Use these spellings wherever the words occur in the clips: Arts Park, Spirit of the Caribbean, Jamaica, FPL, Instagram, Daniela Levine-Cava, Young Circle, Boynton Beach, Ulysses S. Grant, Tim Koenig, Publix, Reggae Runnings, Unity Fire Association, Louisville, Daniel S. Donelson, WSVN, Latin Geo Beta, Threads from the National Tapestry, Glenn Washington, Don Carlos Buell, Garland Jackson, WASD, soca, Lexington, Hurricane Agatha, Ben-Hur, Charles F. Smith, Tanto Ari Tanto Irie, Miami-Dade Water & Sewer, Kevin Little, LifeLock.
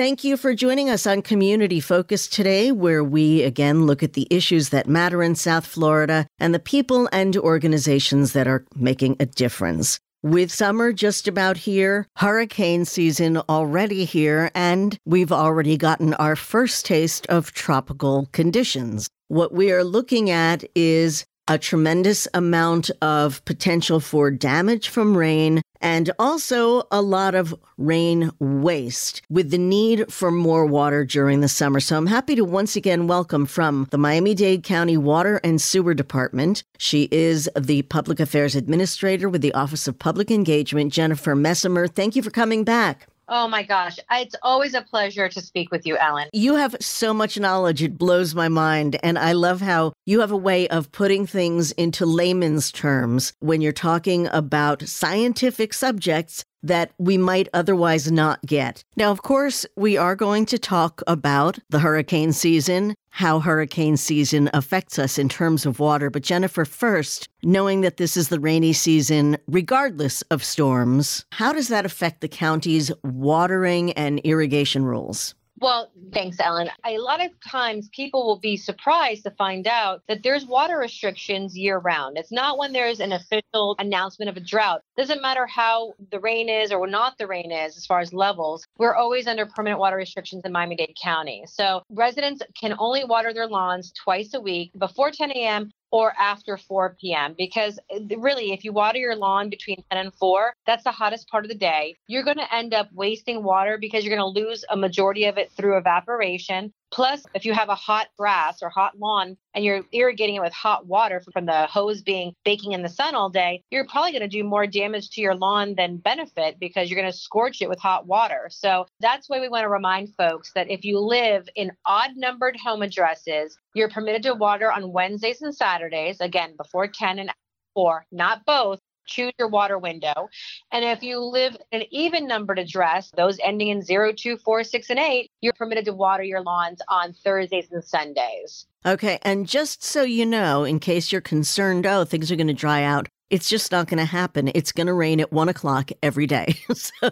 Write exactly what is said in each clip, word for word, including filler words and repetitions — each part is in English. Thank you for joining us on Community Focus today, where we again look at the issues that matter in South Florida and the people and organizations that are making a difference. With summer just about here, hurricane season already here, and we've already gotten our first taste of tropical conditions. What we are looking at is a tremendous amount of potential for damage from rain and also a lot of rain waste with the need for more water during the summer. So I'm happy to once again welcome from the Miami-Dade County Water and Sewer Department. She is the Public Affairs Administrator with the Office of Public Engagement, Jennifer Messemer. Thank you for coming back. Oh, my gosh. It's always a pleasure to speak with you, Ellen. You have so much knowledge. It blows my mind. And I love how you have a way of putting things into layman's terms when you're talking about scientific subjects that we might otherwise not get. Now, of course, we are going to talk about the hurricane season, how hurricane season affects us in terms of water. But Jennifer, first, knowing that this is the rainy season, regardless of storms, how does that affect the county's watering and irrigation rules? Well, thanks, Ellen. A lot of times people will be surprised to find out that there's water restrictions year round. It's not when there's an official announcement of a drought. It doesn't matter how the rain is or not the rain is as far as levels. We're always under permanent water restrictions in Miami-Dade County. So residents can only water their lawns twice a week before ten a.m. or after four p.m. because really, if you water your lawn between ten and four, that's the hottest part of the day. You're going to end up wasting water because you're going to lose a majority of it through evaporation. Plus, if you have a hot grass or hot lawn and you're irrigating it with hot water from the hose being baking in the sun all day, you're probably going to do more damage to your lawn than benefit because you're going to scorch it with hot water. So that's why we want to remind folks that if you live in odd numbered home addresses, you're permitted to water on Wednesdays and Saturdays, again, before ten and four, not both. Choose your water window. And if you live in an even numbered address, those ending in zero, two, four, six, and eight, you're permitted to water your lawns on Thursdays and Sundays. Okay. And just so you know, in case you're concerned, oh, things are going to dry out. It's just not going to happen. It's going to rain at one o'clock every day. So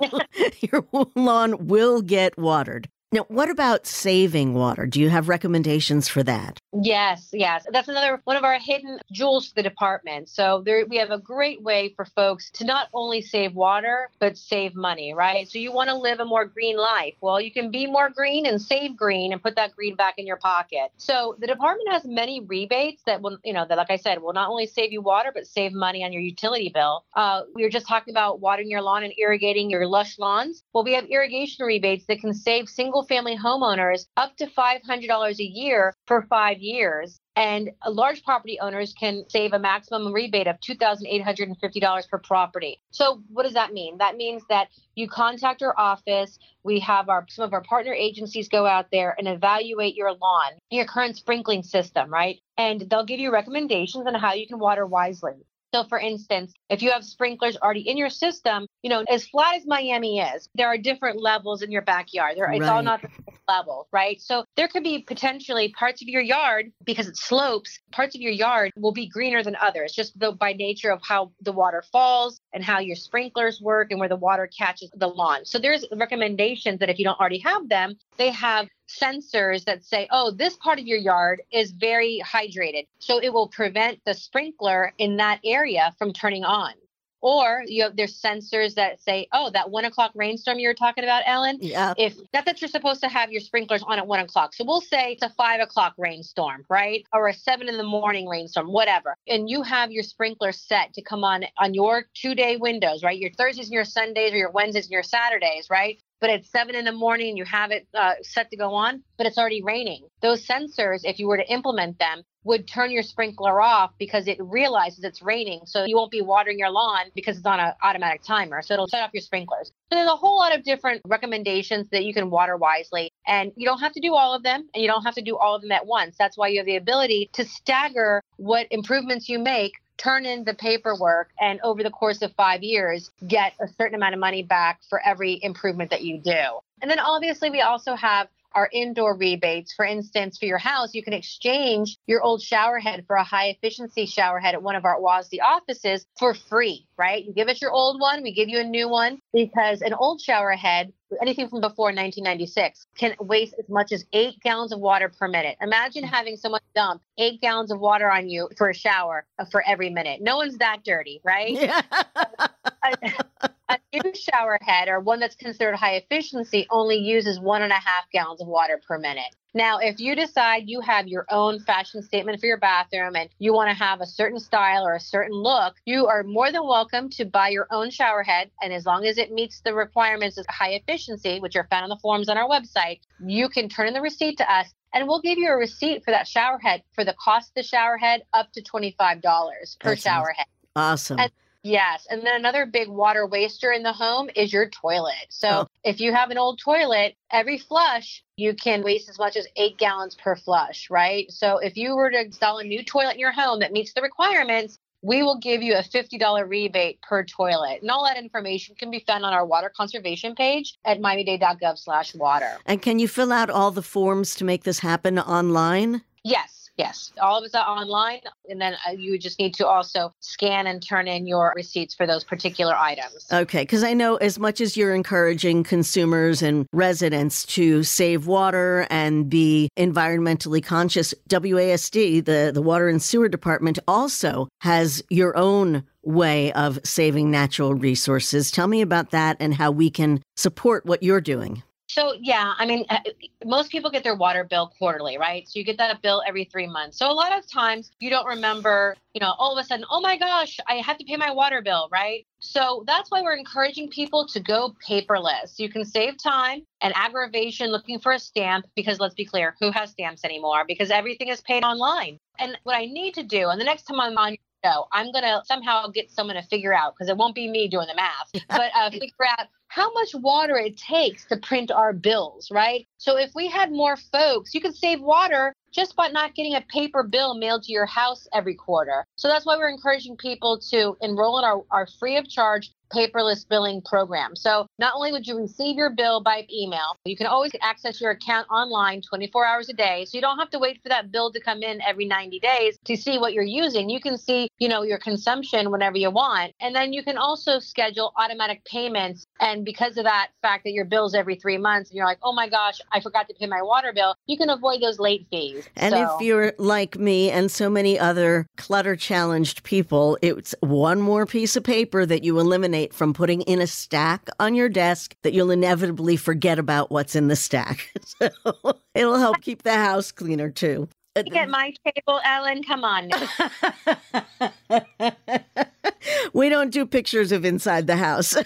your lawn will get watered. Now, what about saving water? Do you have recommendations for that? Yes, yes. That's another one of our hidden jewels for the department. So there, we have a great way for folks to not only save water, but save money, right? So you want to live a more green life. Well, you can be more green and save green and put that green back in your pocket. So the department has many rebates that will, you know, that, like I said, will not only save you water, but save money on your utility bill. Uh, we were just talking about watering your lawn and irrigating your lush lawns. Well, we have irrigation rebates that can save single family homeowners up to five hundred dollars a year for five years. And large property owners can save a maximum rebate of two thousand eight hundred fifty dollars per property. So what does that mean? That means that you contact our office. We have our some of our partner agencies go out there and evaluate your lawn, your current sprinkling system, right? And they'll give you recommendations on how you can water wisely. So, for instance, if you have sprinklers already in your system, you know, as flat as Miami is, there are different levels in your backyard. There, it's right. all not the same level, right? So there could be potentially parts of your yard, because it slopes, parts of your yard will be greener than others, just the, by nature of how the water falls and how your sprinklers work and where the water catches the lawn. So there's recommendations that if you don't already have them, they have sensors that say, oh, this part of your yard is very hydrated. So it will prevent the sprinkler in that area from turning on. Or you have there's sensors that say, oh, that one o'clock rainstorm you were talking about, Ellen. Yeah. If not that you're supposed to have your sprinklers on at one o'clock. So we'll say it's a five o'clock rainstorm, right? Or a seven in the morning rainstorm, whatever. And you have your sprinkler set to come on on your two day windows, right? Your Thursdays and your Sundays or your Wednesdays and your Saturdays, right? But it's seven in the morning and you have it uh, set to go on, but it's already raining. Those sensors, if you were to implement them, would turn your sprinkler off because it realizes it's raining. So you won't be watering your lawn because it's on an automatic timer. So it'll shut off your sprinklers. So there's a whole lot of different recommendations that you can water wisely. And you don't have to do all of them and you don't have to do all of them at once. That's why you have the ability to stagger what improvements you make, turn in the paperwork, and over the course of five years, get a certain amount of money back for every improvement that you do. And then obviously we also have our indoor rebates. For instance, for your house, you can exchange your old shower head for a high efficiency shower head at one of our W A S D offices for free, right? You give us your old one, we give you a new one, because an old shower head anything from before nineteen ninety-six, can waste as much as eight gallons of water per minute. Imagine having someone dump eight gallons of water on you for a shower for every minute. No one's that dirty, right? Yeah. a, a new shower head, or one that's considered high efficiency, only uses one and a half gallons of water per minute. Now, if you decide you have your own fashion statement for your bathroom and you want to have a certain style or a certain look, you are more than welcome to buy your own shower head. And as long as it meets the requirements of high efficiency, which are found on the forms on our website, you can turn in the receipt to us, and we'll give you a receipt for that shower head for the cost of the shower head, up to twenty-five dollars per That's shower head. Awesome. And yes. And then another big water waster in the home is your toilet. So oh. if you have an old toilet, every flush, you can waste as much as eight gallons per flush, right? So if you were to install a new toilet in your home that meets the requirements, we will give you a fifty dollars rebate per toilet. And all that information can be found on our water conservation page at miami dade dot gov slash water. And can you fill out all the forms to make this happen online? Yes. Yes, all of us are online, and then you just need to also scan and turn in your receipts for those particular items. Okay, because I know as much as you're encouraging consumers and residents to save water and be environmentally conscious, W A S D, the, the Water and Sewer Department, also has your own way of saving natural resources. Tell me about that and how we can support what you're doing. So, yeah, I mean, most people get their water bill quarterly, right? So you get that bill every three months. So a lot of times you don't remember, you know, all of a sudden, oh, my gosh, I have to pay my water bill, right? So that's why we're encouraging people to go paperless. You can save time and aggravation looking for a stamp, because let's be clear, who has stamps anymore? Because everything is paid online. And what I need to do, and the next time I'm on your show, I'm going to somehow get someone to figure out, because it won't be me doing the math, but uh, figure out how much water it takes to print our bills, right? So if we had more folks, you could save water just by not getting a paper bill mailed to your house every quarter. So that's why we're encouraging people to enroll in our, our free of charge paperless billing program. So not only would you receive your bill by email, you can always access your account online twenty-four hours a day. So you don't have to wait for that bill to come in every ninety days to see what you're using. You can see, you know, your consumption whenever you want. And then you can also schedule automatic payments. And because of that fact that your bill's every three months and you're like, oh my gosh, I forgot to pay my water bill, you can avoid those late fees. And so, if you're like me and so many other clutter-challenged people, it's one more piece of paper that you eliminate from putting in a stack on your desk that you'll inevitably forget about what's in the stack. So it'll help keep the house cleaner too. At my table, Ellen. Come on. We don't do pictures of inside the house.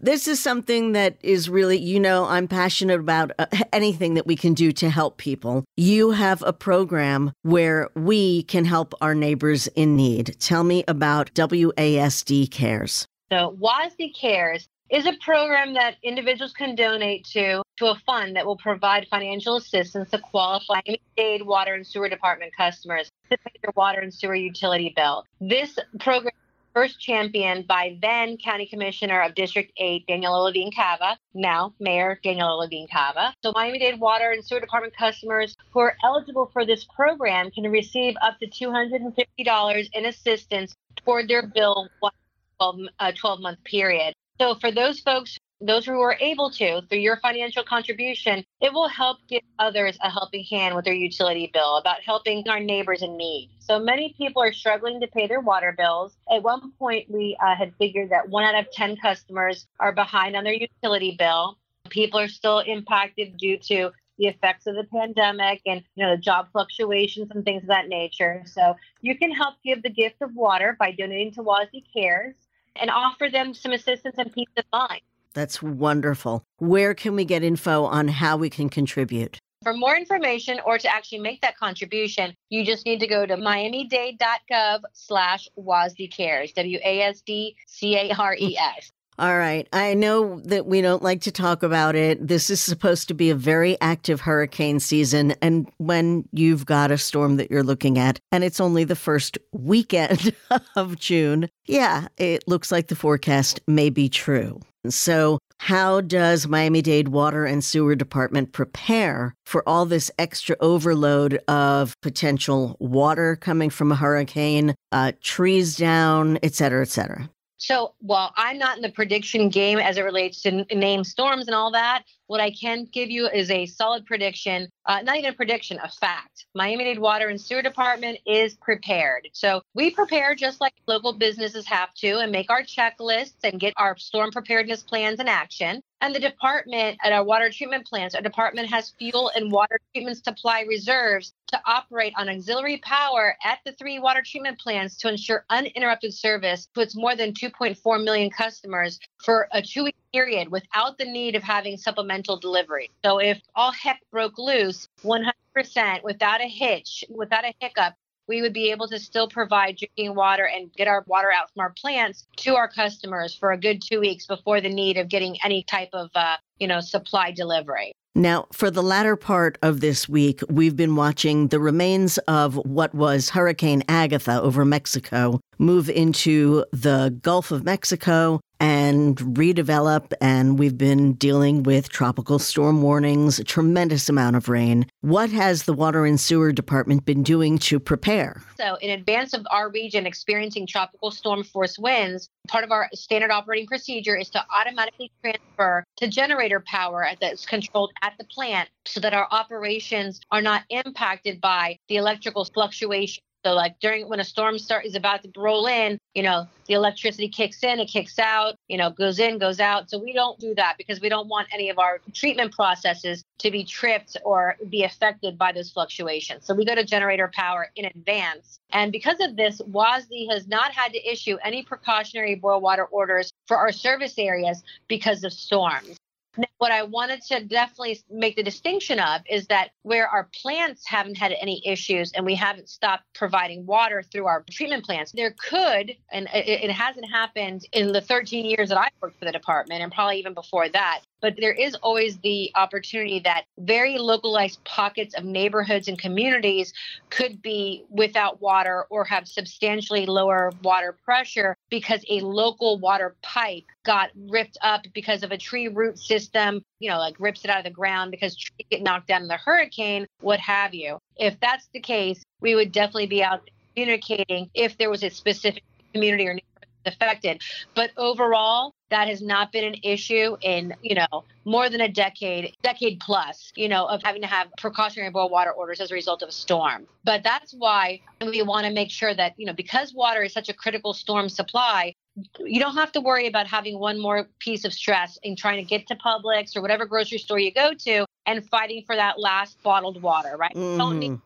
This is something that is really, you know, I'm passionate about anything that we can do to help people. You have a program where we can help our neighbors in need. Tell me about W A S D Cares. So W A S D Cares is a program that individuals can donate to, to a fund that will provide financial assistance to qualifying Miami-Dade Water and Sewer Department customers to pay their water and sewer utility bill. This program was first championed by then County Commissioner of District eight, Daniela Levine-Cava, now Mayor Daniela Levine-Cava. So Miami-Dade Water and Sewer Department customers who are eligible for this program can receive up to two hundred fifty dollars in assistance toward their bill one uh, twelve-month period. So for those folks, those who are able to, through your financial contribution, it will help give others a helping hand with their utility bill, about helping our neighbors in need. So many people are struggling to pay their water bills. At one point, we uh, had figured that one out of ten customers are behind on their utility bill. People are still impacted due to the effects of the pandemic and, you know, the job fluctuations and things of that nature. So you can help give the gift of water by donating to W A S D Cares and offer them some assistance and peace of mind. That's wonderful. Where can we get info on how we can contribute? For more information or to actually make that contribution, you just need to go to miami dade dot gov slash W A S D Cares, W A S D C A R E S. All right. I know that we don't like to talk about it. This is supposed to be a very active hurricane season. And when you've got a storm that you're looking at, and it's only the first weekend of June, yeah, it looks like the forecast may be true. So how does Miami-Dade Water and Sewer Department prepare for all this extra overload of potential water coming from a hurricane, uh, trees down, et cetera, et cetera? So while I'm not in the prediction game as it relates to name storms and all that, what I can give you is a solid prediction, uh, not even a prediction, a fact. Miami-Dade Water and Sewer Department is prepared. So we prepare just like local businesses have to and make our checklists and get our storm preparedness plans in action. And the department at our water treatment plants, our department has fuel and water treatment supply reserves to operate on auxiliary power at the three water treatment plants to ensure uninterrupted service to its more than two point four million customers for a two-week period without the need of having supplemental delivery. So if all heck broke loose, one hundred percent without a hitch, without a hiccup, we would be able to still provide drinking water and get our water out from our plants to our customers for a good two weeks before the need of getting any type of, uh, you know, supply delivery. Now, for the latter part of this week, we've been watching the remains of what was Hurricane Agatha over Mexico move into the Gulf of Mexico and redevelop, and we've been dealing with tropical storm warnings, a tremendous amount of rain. What has the Water and Sewer Department been doing to prepare? So in advance of our region experiencing tropical storm force winds, part of our standard operating procedure is to automatically transfer to generator power that's controlled at the plant so that our operations are not impacted by the electrical fluctuations. So like during when a storm start is about to roll in, you know, the electricity kicks in, it kicks out, you know, goes in, goes out. So we don't do that because we don't want any of our treatment processes to be tripped or be affected by those fluctuations. So we go to generator power in advance. And because of this, W A S D has not had to issue any precautionary boil water orders for our service areas because of storms. Now, what I wanted to definitely make the distinction of is that where our plants haven't had any issues and we haven't stopped providing water through our treatment plants, there could, and it hasn't happened in the thirteen years that I've worked for the department and probably even before that, but there is always the opportunity that very localized pockets of neighborhoods and communities could be without water or have substantially lower water pressure because a local water pipe got ripped up because of a tree root system, you know, like rips it out of the ground because trees get knocked down in the hurricane, what have you. If that's the case, we would definitely be out communicating if there was a specific community or neighborhood affected. But overall, that has not been an issue in, you know, more than a decade, decade plus, you know, of having to have precautionary boil water orders as a result of a storm. But that's why we want to make sure that, you know, because water is such a critical storm supply, you don't have to worry about having one more piece of stress in trying to get to Publix or whatever grocery store you go to and fighting for that last bottled water, right? Mm-hmm. You don't need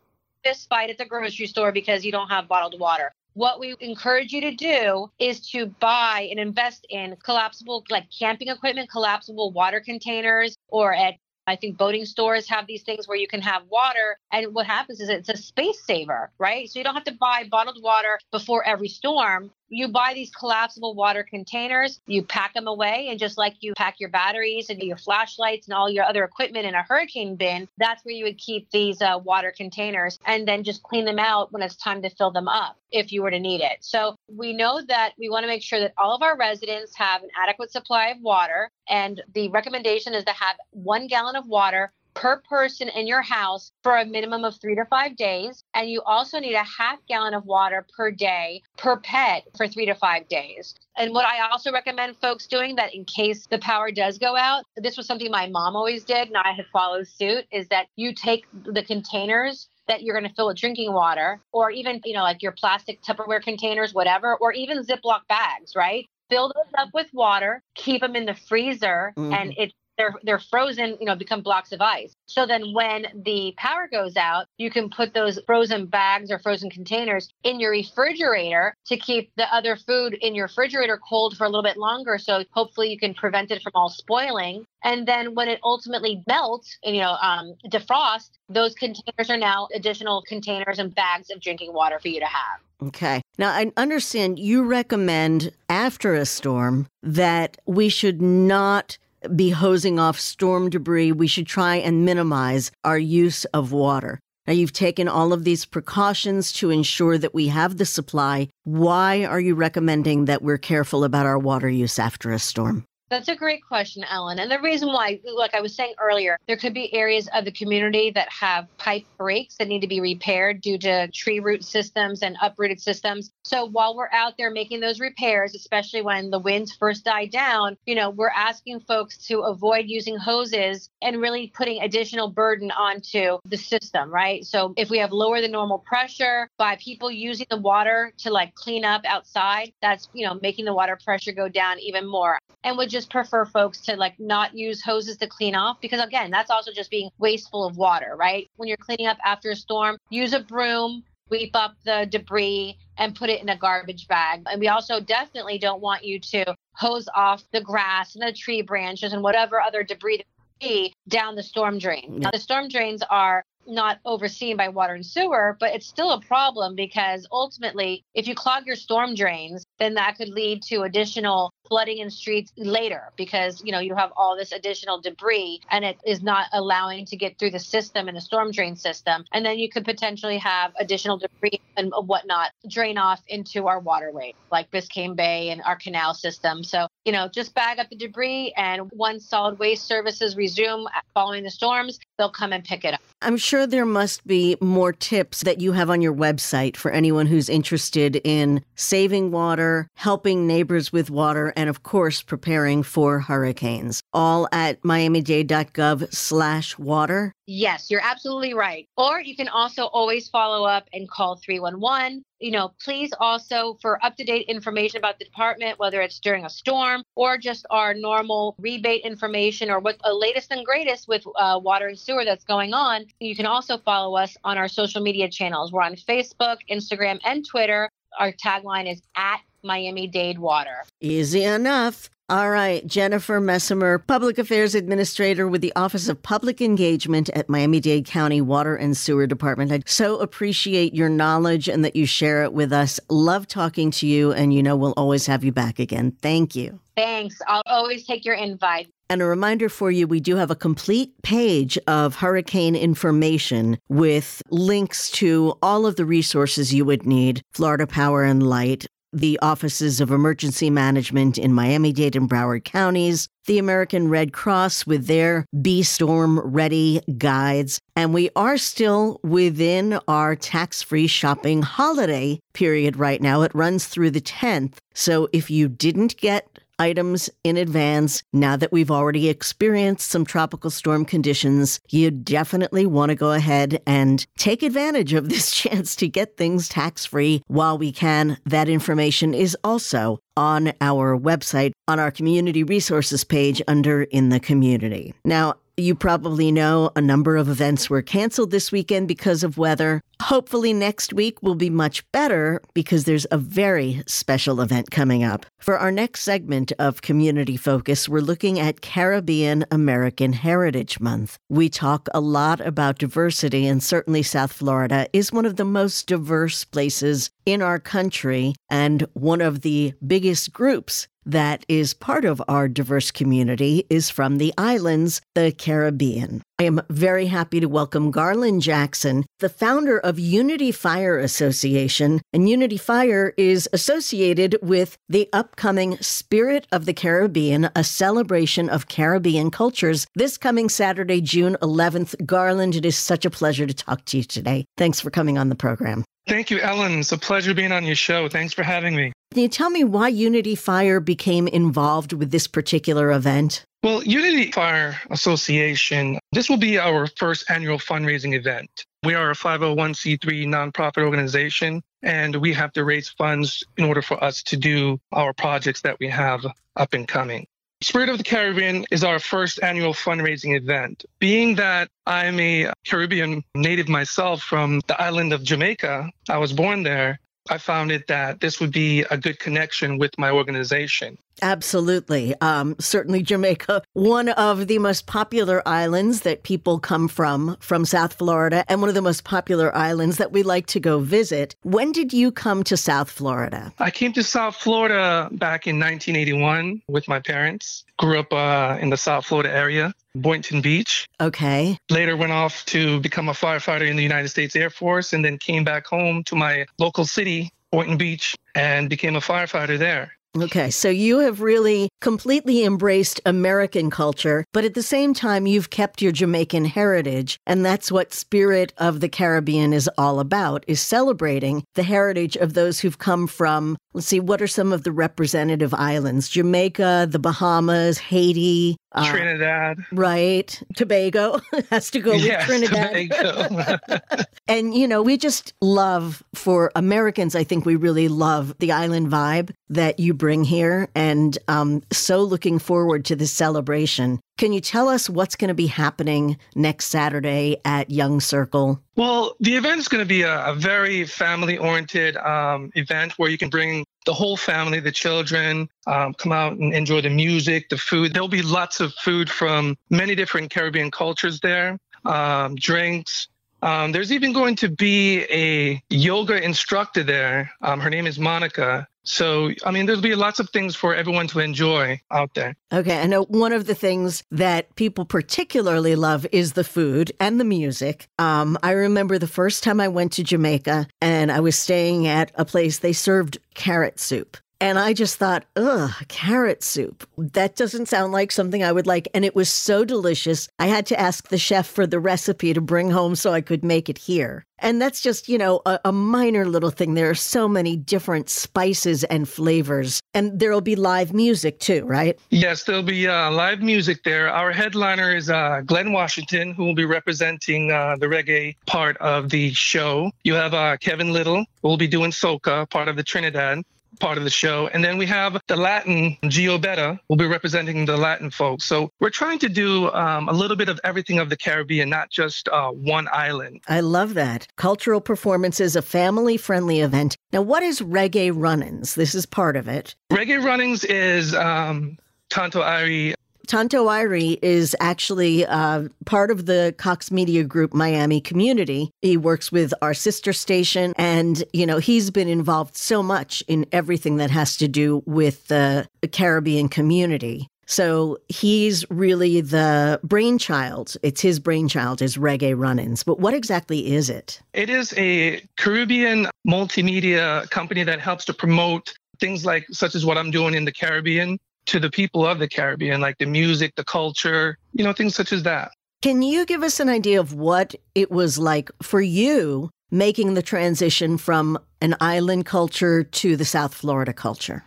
this fight at the grocery store because you don't have bottled water. What we encourage you to do is to buy and invest in collapsible, like camping equipment, collapsible water containers, or at, I think boating stores have these things where you can have water. And what happens is it's a space saver, right? So you don't have to buy bottled water before every storm. You buy these collapsible water containers, you pack them away, and just like you pack your batteries and your flashlights and all your other equipment in a hurricane bin, that's where you would keep these uh, water containers and then just clean them out when it's time to fill them up if you were to need it. So we know that we want to make sure that all of our residents have an adequate supply of water, and the recommendation is to have one gallon of water per person in your house for a minimum of three to five days. And you also need a half gallon of water per day per pet for three to five days. And what I also recommend folks doing that in case the power does go out, this was something my mom always did and I had followed suit, is that you take the containers that you're going to fill with drinking water, or even, you know, like your plastic Tupperware containers, whatever, or even Ziploc bags, right? Fill those up with water, keep them in the freezer, mm-hmm. and it's They're they're frozen, you know, become blocks of ice. So then when the power goes out, you can put those frozen bags or frozen containers in your refrigerator to keep the other food in your refrigerator cold for a little bit longer. So hopefully you can prevent it from all spoiling. And then when it ultimately melts and, you know, um, defrost, those containers are now additional containers and bags of drinking water for you to have. Okay. Now, I understand you recommend after a storm that we should not be hosing off storm debris. We should try and minimize our use of water. Now, you've taken all of these precautions to ensure that we have the supply. Why are you recommending that we're careful about our water use after a storm? That's a great question, Ellen. And the reason why, like I was saying earlier, there could be areas of the community that have pipe breaks that need to be repaired due to tree root systems and uprooted systems. So while we're out there making those repairs, especially when the winds first die down, you know, we're asking folks to avoid using hoses and really putting additional burden onto the system, right? So if we have lower than normal pressure by people using the water to like clean up outside, that's, you know, making the water pressure go down even more. And would just prefer folks to like not use hoses to clean off, because again, that's also just being wasteful of water, right? When you're cleaning up after a storm, use a broom, sweep up the debris and put it in a garbage bag. And we also definitely don't want you to hose off the grass and the tree branches and whatever other debris there may be down the storm drain. Now, the storm drains are not overseen by water and sewer, but it's still a problem because ultimately, if you clog your storm drains, then that could lead to additional flooding in streets later because, you know, you have all this additional debris and it is not allowing to get through the system and the storm drain system. And then you could potentially have additional debris and whatnot drain off into our waterway, like Biscayne Bay and our canal system. So, you know, just bag up the debris, and once solid waste services resume following the storms, they'll come and pick it up. I'm sure there must be more tips that you have on your website for anyone who's interested in saving water, helping neighbors with water, and of course, preparing for hurricanes, all at miami dade dot gov slash water. Yes, you're absolutely right. Or you can also always follow up and call three one one. You know, please also for up-to-date information about the department, whether it's during a storm or just our normal rebate information or what the latest and greatest with uh, water and sewer that's going on. You can also follow us on our social media channels. We're on Facebook, Instagram, and Twitter. Our tagline is at Miami-Dade Water. Easy enough. All right, Jennifer Messemer, Public Affairs Administrator with the Office of Public Engagement at Miami-Dade County Water and Sewer Department. I so appreciate your knowledge and that you share it with us. Love talking to you, and you know we'll always have you back again. Thank you. Thanks. I'll always take your invite. And a reminder for you, we do have a complete page of hurricane information with links to all of the resources you would need, Florida Power and Light, the Offices of Emergency Management in Miami-Dade and Broward counties, the American Red Cross with their Be Storm Ready guides. And we are still within our tax-free shopping holiday period right now. It runs through the tenth. So if you didn't get items in advance, now that we've already experienced some tropical storm conditions, you definitely want to go ahead and take advantage of this chance to get things tax-free while we can. That information is also on our website, on our community resources page under In the Community. Now, you probably know a number of events were canceled this weekend because of weather. Hopefully next week will be much better because there's a very special event coming up. For our next segment of Community Focus, we're looking at Caribbean American Heritage Month. We talk a lot about diversity, and certainly South Florida is one of the most diverse places in our country and one of the biggest groups that is part of our diverse community is from the islands, the Caribbean. I am very happy to welcome Garland Jackson, the founder of Unity Fire Association. And Unity Fire is associated with the upcoming Spirit of the Caribbean, a celebration of Caribbean cultures, this coming Saturday, June eleventh. Garland, it is such a pleasure to talk to you today. Thanks for coming on the program. Thank you, Ellen. It's a pleasure being on your show. Thanks for having me. Can you tell me why Unity Fire became involved with this particular event? Well, Unity Fire Association, this will be our first annual fundraising event. We are a five oh one c three nonprofit organization, and we have to raise funds in order for us to do our projects that we have up and coming. Spirit of the Caribbean is our first annual fundraising event. Being that I'm a Caribbean native myself from the island of Jamaica, I was born there, I found it that this would be a good connection with my organization. Absolutely. Um, certainly Jamaica, one of the most popular islands that people come from, from South Florida, and one of the most popular islands that we like to go visit. When did you come to South Florida? I came to South Florida back in nineteen eighty-one with my parents. Grew up uh, in the South Florida area, Boynton Beach. Okay. Later went off to become a firefighter in the United States Air Force, and then came back home to my local city, Boynton Beach, and became a firefighter there. Okay, so you have really completely embraced American culture, but at the same time, you've kept your Jamaican heritage, and that's what Spirit of the Caribbean is all about, is celebrating the heritage of those who've come from, let's see, what are some of the representative islands? Jamaica, the Bahamas, Haiti. Uh, Trinidad. Right. Tobago has to go yes, with Trinidad. Tobago. And, you know, we just love, for Americans, I think we really love the island vibe that you bring here. And um, so looking forward to this celebration. Can you tell us what's going to be happening next Saturday at Young Circle? Well, the event is going to be a, a very family-oriented um, event where you can bring the whole family, the children, um, come out and enjoy the music, the food. There'll be lots of food from many different Caribbean cultures there, um, drinks. Um, there's even going to be a yoga instructor there. Um, her name is Monica. So, I mean, there'll be lots of things for everyone to enjoy out there. Okay. I know one of the things that people particularly love is the food and the music. Um, I remember the first time I went to Jamaica and I was staying at a place, they served carrot soup. And I just thought, ugh, carrot soup. That doesn't sound like something I would like. And it was so delicious. I had to ask the chef for the recipe to bring home so I could make it here. And that's just, you know, a, a minor little thing. There are so many different spices and flavors. And there'll be live music too, right? Yes, there'll be uh, live music there. Our headliner is uh, Glenn Washington, who will be representing uh, the reggae part of the show. You have uh, Kevin Little, who will be doing soca, part of the Trinidad part of the show. And then we have the Latin Geo Beta. We'll be representing the Latin folks. So we're trying to do um, a little bit of everything of the Caribbean, not just uh, one island. I love that. Cultural performances, a family-friendly event. Now, what is Reggae Runnings? This is part of it. Reggae Runnings is um, Tanto Ari. Tanto Irie is actually uh, part of the Cox Media Group Miami community. He works with our sister station, and, you know, he's been involved so much in everything that has to do with the Caribbean community. So he's really the brainchild. It's his brainchild is Reggae Runnings. But what exactly is it? It is a Caribbean multimedia company that helps to promote things like such as what I'm doing in the Caribbean to the people of the Caribbean, like the music, the culture, you know, things such as that. Can you give us an idea of what it was like for you making the transition from an island culture to the South Florida culture?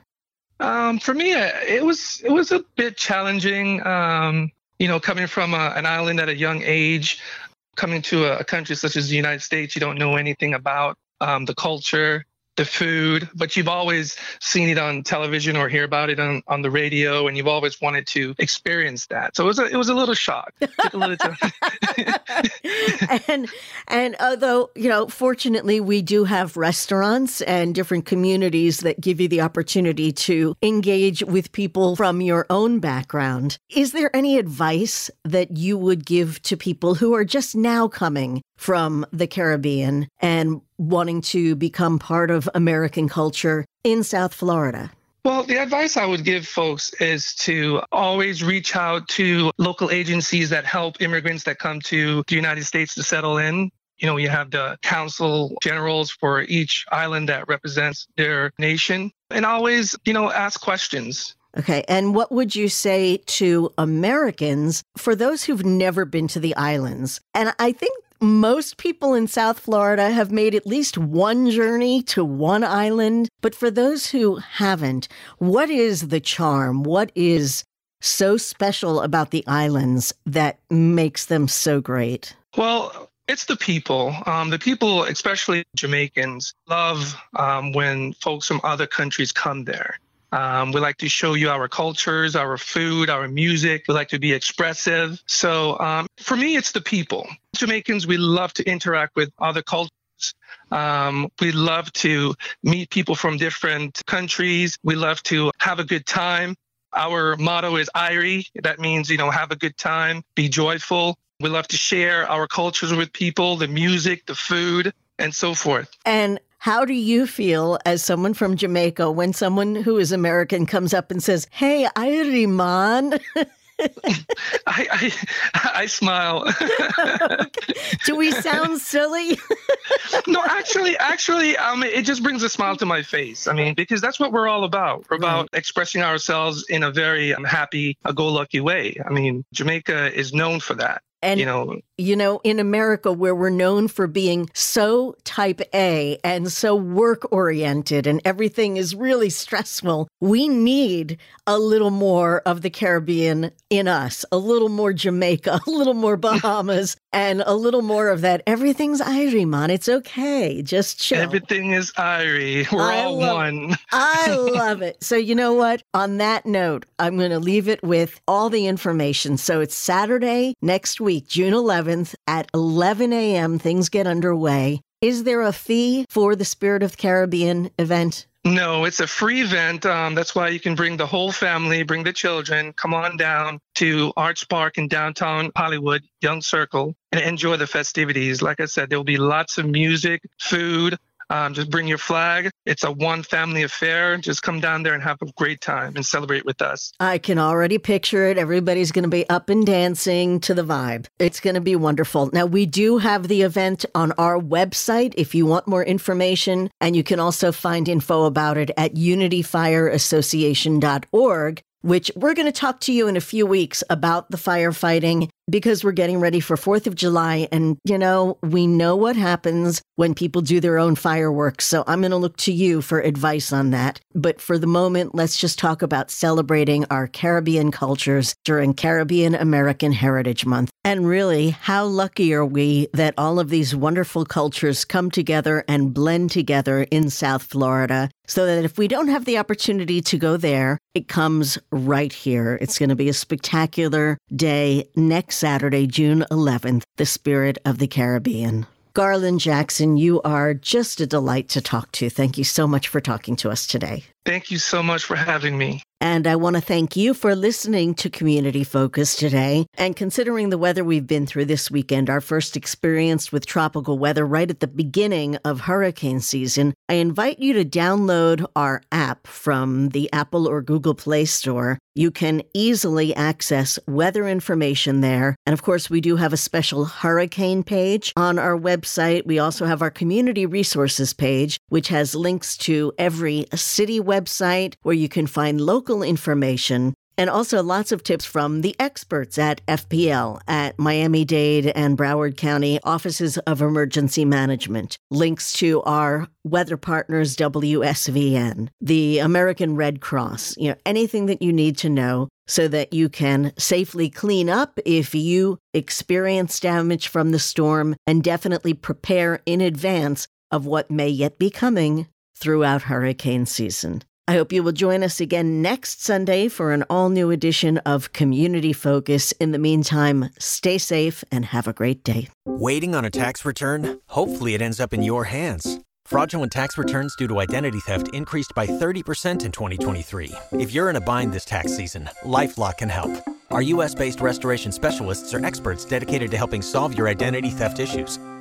Um, for me, it was it was a bit challenging, um, you know, coming from a, an island at a young age, coming to a, a country such as the United States, you don't know anything about um, the culture, the food, but you've always seen it on television or hear about it on, on the radio, and you've always wanted to experience that. So it was a, it was a little shock. It took a little time. and, and although, you know, fortunately, we do have restaurants and different communities that give you the opportunity to engage with people from your own background. Is there any advice that you would give to people who are just now coming from the Caribbean and wanting to become part of American culture in South Florida? Well, the advice I would give folks is to always reach out to local agencies that help immigrants that come to the United States to settle in. You know, you have the consul generals for each island that represents their nation. And always, you know, ask questions. Okay. And what would you say to Americans, for those who've never been to the islands? And I think most people in South Florida have made at least one journey to one island. But for those who haven't, what is the charm? What is so special about the islands that makes them so great? Well, it's the people. Um, the people, especially Jamaicans, love um, when folks from other countries come there. Um, we like to show you our cultures, our food, our music. We like to be expressive. So um, for me, it's the people. Jamaicans, we love to interact with other cultures. Um, we love to meet people from different countries. We love to have a good time. Our motto is Irie. That means, you know, have a good time, be joyful. We love to share our cultures with people, the music, the food, and so forth. And how do you feel as someone from Jamaica when someone who is American comes up and says, "Hey, Irie man"? I, I I smile. Do we sound silly? No, actually, actually, um, it just brings a smile to my face. I mean, because that's what we're all about. We're about right. expressing ourselves in a very um, happy, a go-lucky way. I mean, Jamaica is known for that. And, you know, you know, in America, where we're known for being so type A and so work oriented and everything is really stressful, we need a little more of the Caribbean in us, a little more Jamaica, a little more Bahamas, and a little more of that. Everything's Irie, man. It's okay. Just chill. Everything is Irie. We're I all love, one. I love it. So you know what? On that note, I'm going to leave it with all the information. So it's Saturday next week. June eleventh at eleven a.m. things get underway. Is there a fee for the Spirit of the Caribbean event? No, it's a free event. Um, that's why you can bring the whole family, bring the children, come on down to Arts Park in downtown Hollywood, Young Circle, and enjoy the festivities. Like I said, there will be lots of music, food. Um, just bring your flag. It's a one family affair. Just come down there and have a great time and celebrate with us. I can already picture it. Everybody's going to be up and dancing to the vibe. It's going to be wonderful. Now, we do have the event on our website if you want more information, and you can also find info about it at unity fire association dot org. Which we're going to talk to you in a few weeks about the firefighting, because we're getting ready for fourth of July. And, you know, we know what happens when people do their own fireworks. So I'm going to look to you for advice on that. But for the moment, let's just talk about celebrating our Caribbean cultures during Caribbean American Heritage Month. And really, how lucky are we that all of these wonderful cultures come together and blend together in South Florida, so that if we don't have the opportunity to go there, it comes right here. It's going to be a spectacular day next Saturday, June eleventh, the Spirit of the Caribbean. Garland Jackson, you are just a delight to talk to. Thank you so much for talking to us today. Thank you so much for having me. And I want to thank you for listening to Community Focus today. And considering the weather we've been through this weekend, our first experience with tropical weather right at the beginning of hurricane season, I invite you to download our app from the Apple or Google Play Store. You can easily access weather information there. And of course, we do have a special hurricane page on our website. We also have our community resources page, which has links to every city website where you can find local information. And also lots of tips from the experts at F P L, at Miami-Dade and Broward County Offices of Emergency Management. Links to our weather partners, W S V N, the American Red Cross, you know, anything that you need to know so that you can safely clean up if you experience damage from the storm, and definitely prepare in advance of what may yet be coming throughout hurricane season. I hope you will join us again next Sunday for an all-new edition of Community Focus. In the meantime, stay safe and have a great day. Waiting on a tax return? Hopefully it ends up in your hands. Fraudulent tax returns due to identity theft increased by thirty percent in twenty twenty-three. If you're in a bind this tax season, LifeLock can help. Our U S-based restoration specialists are experts dedicated to helping solve your identity theft issues.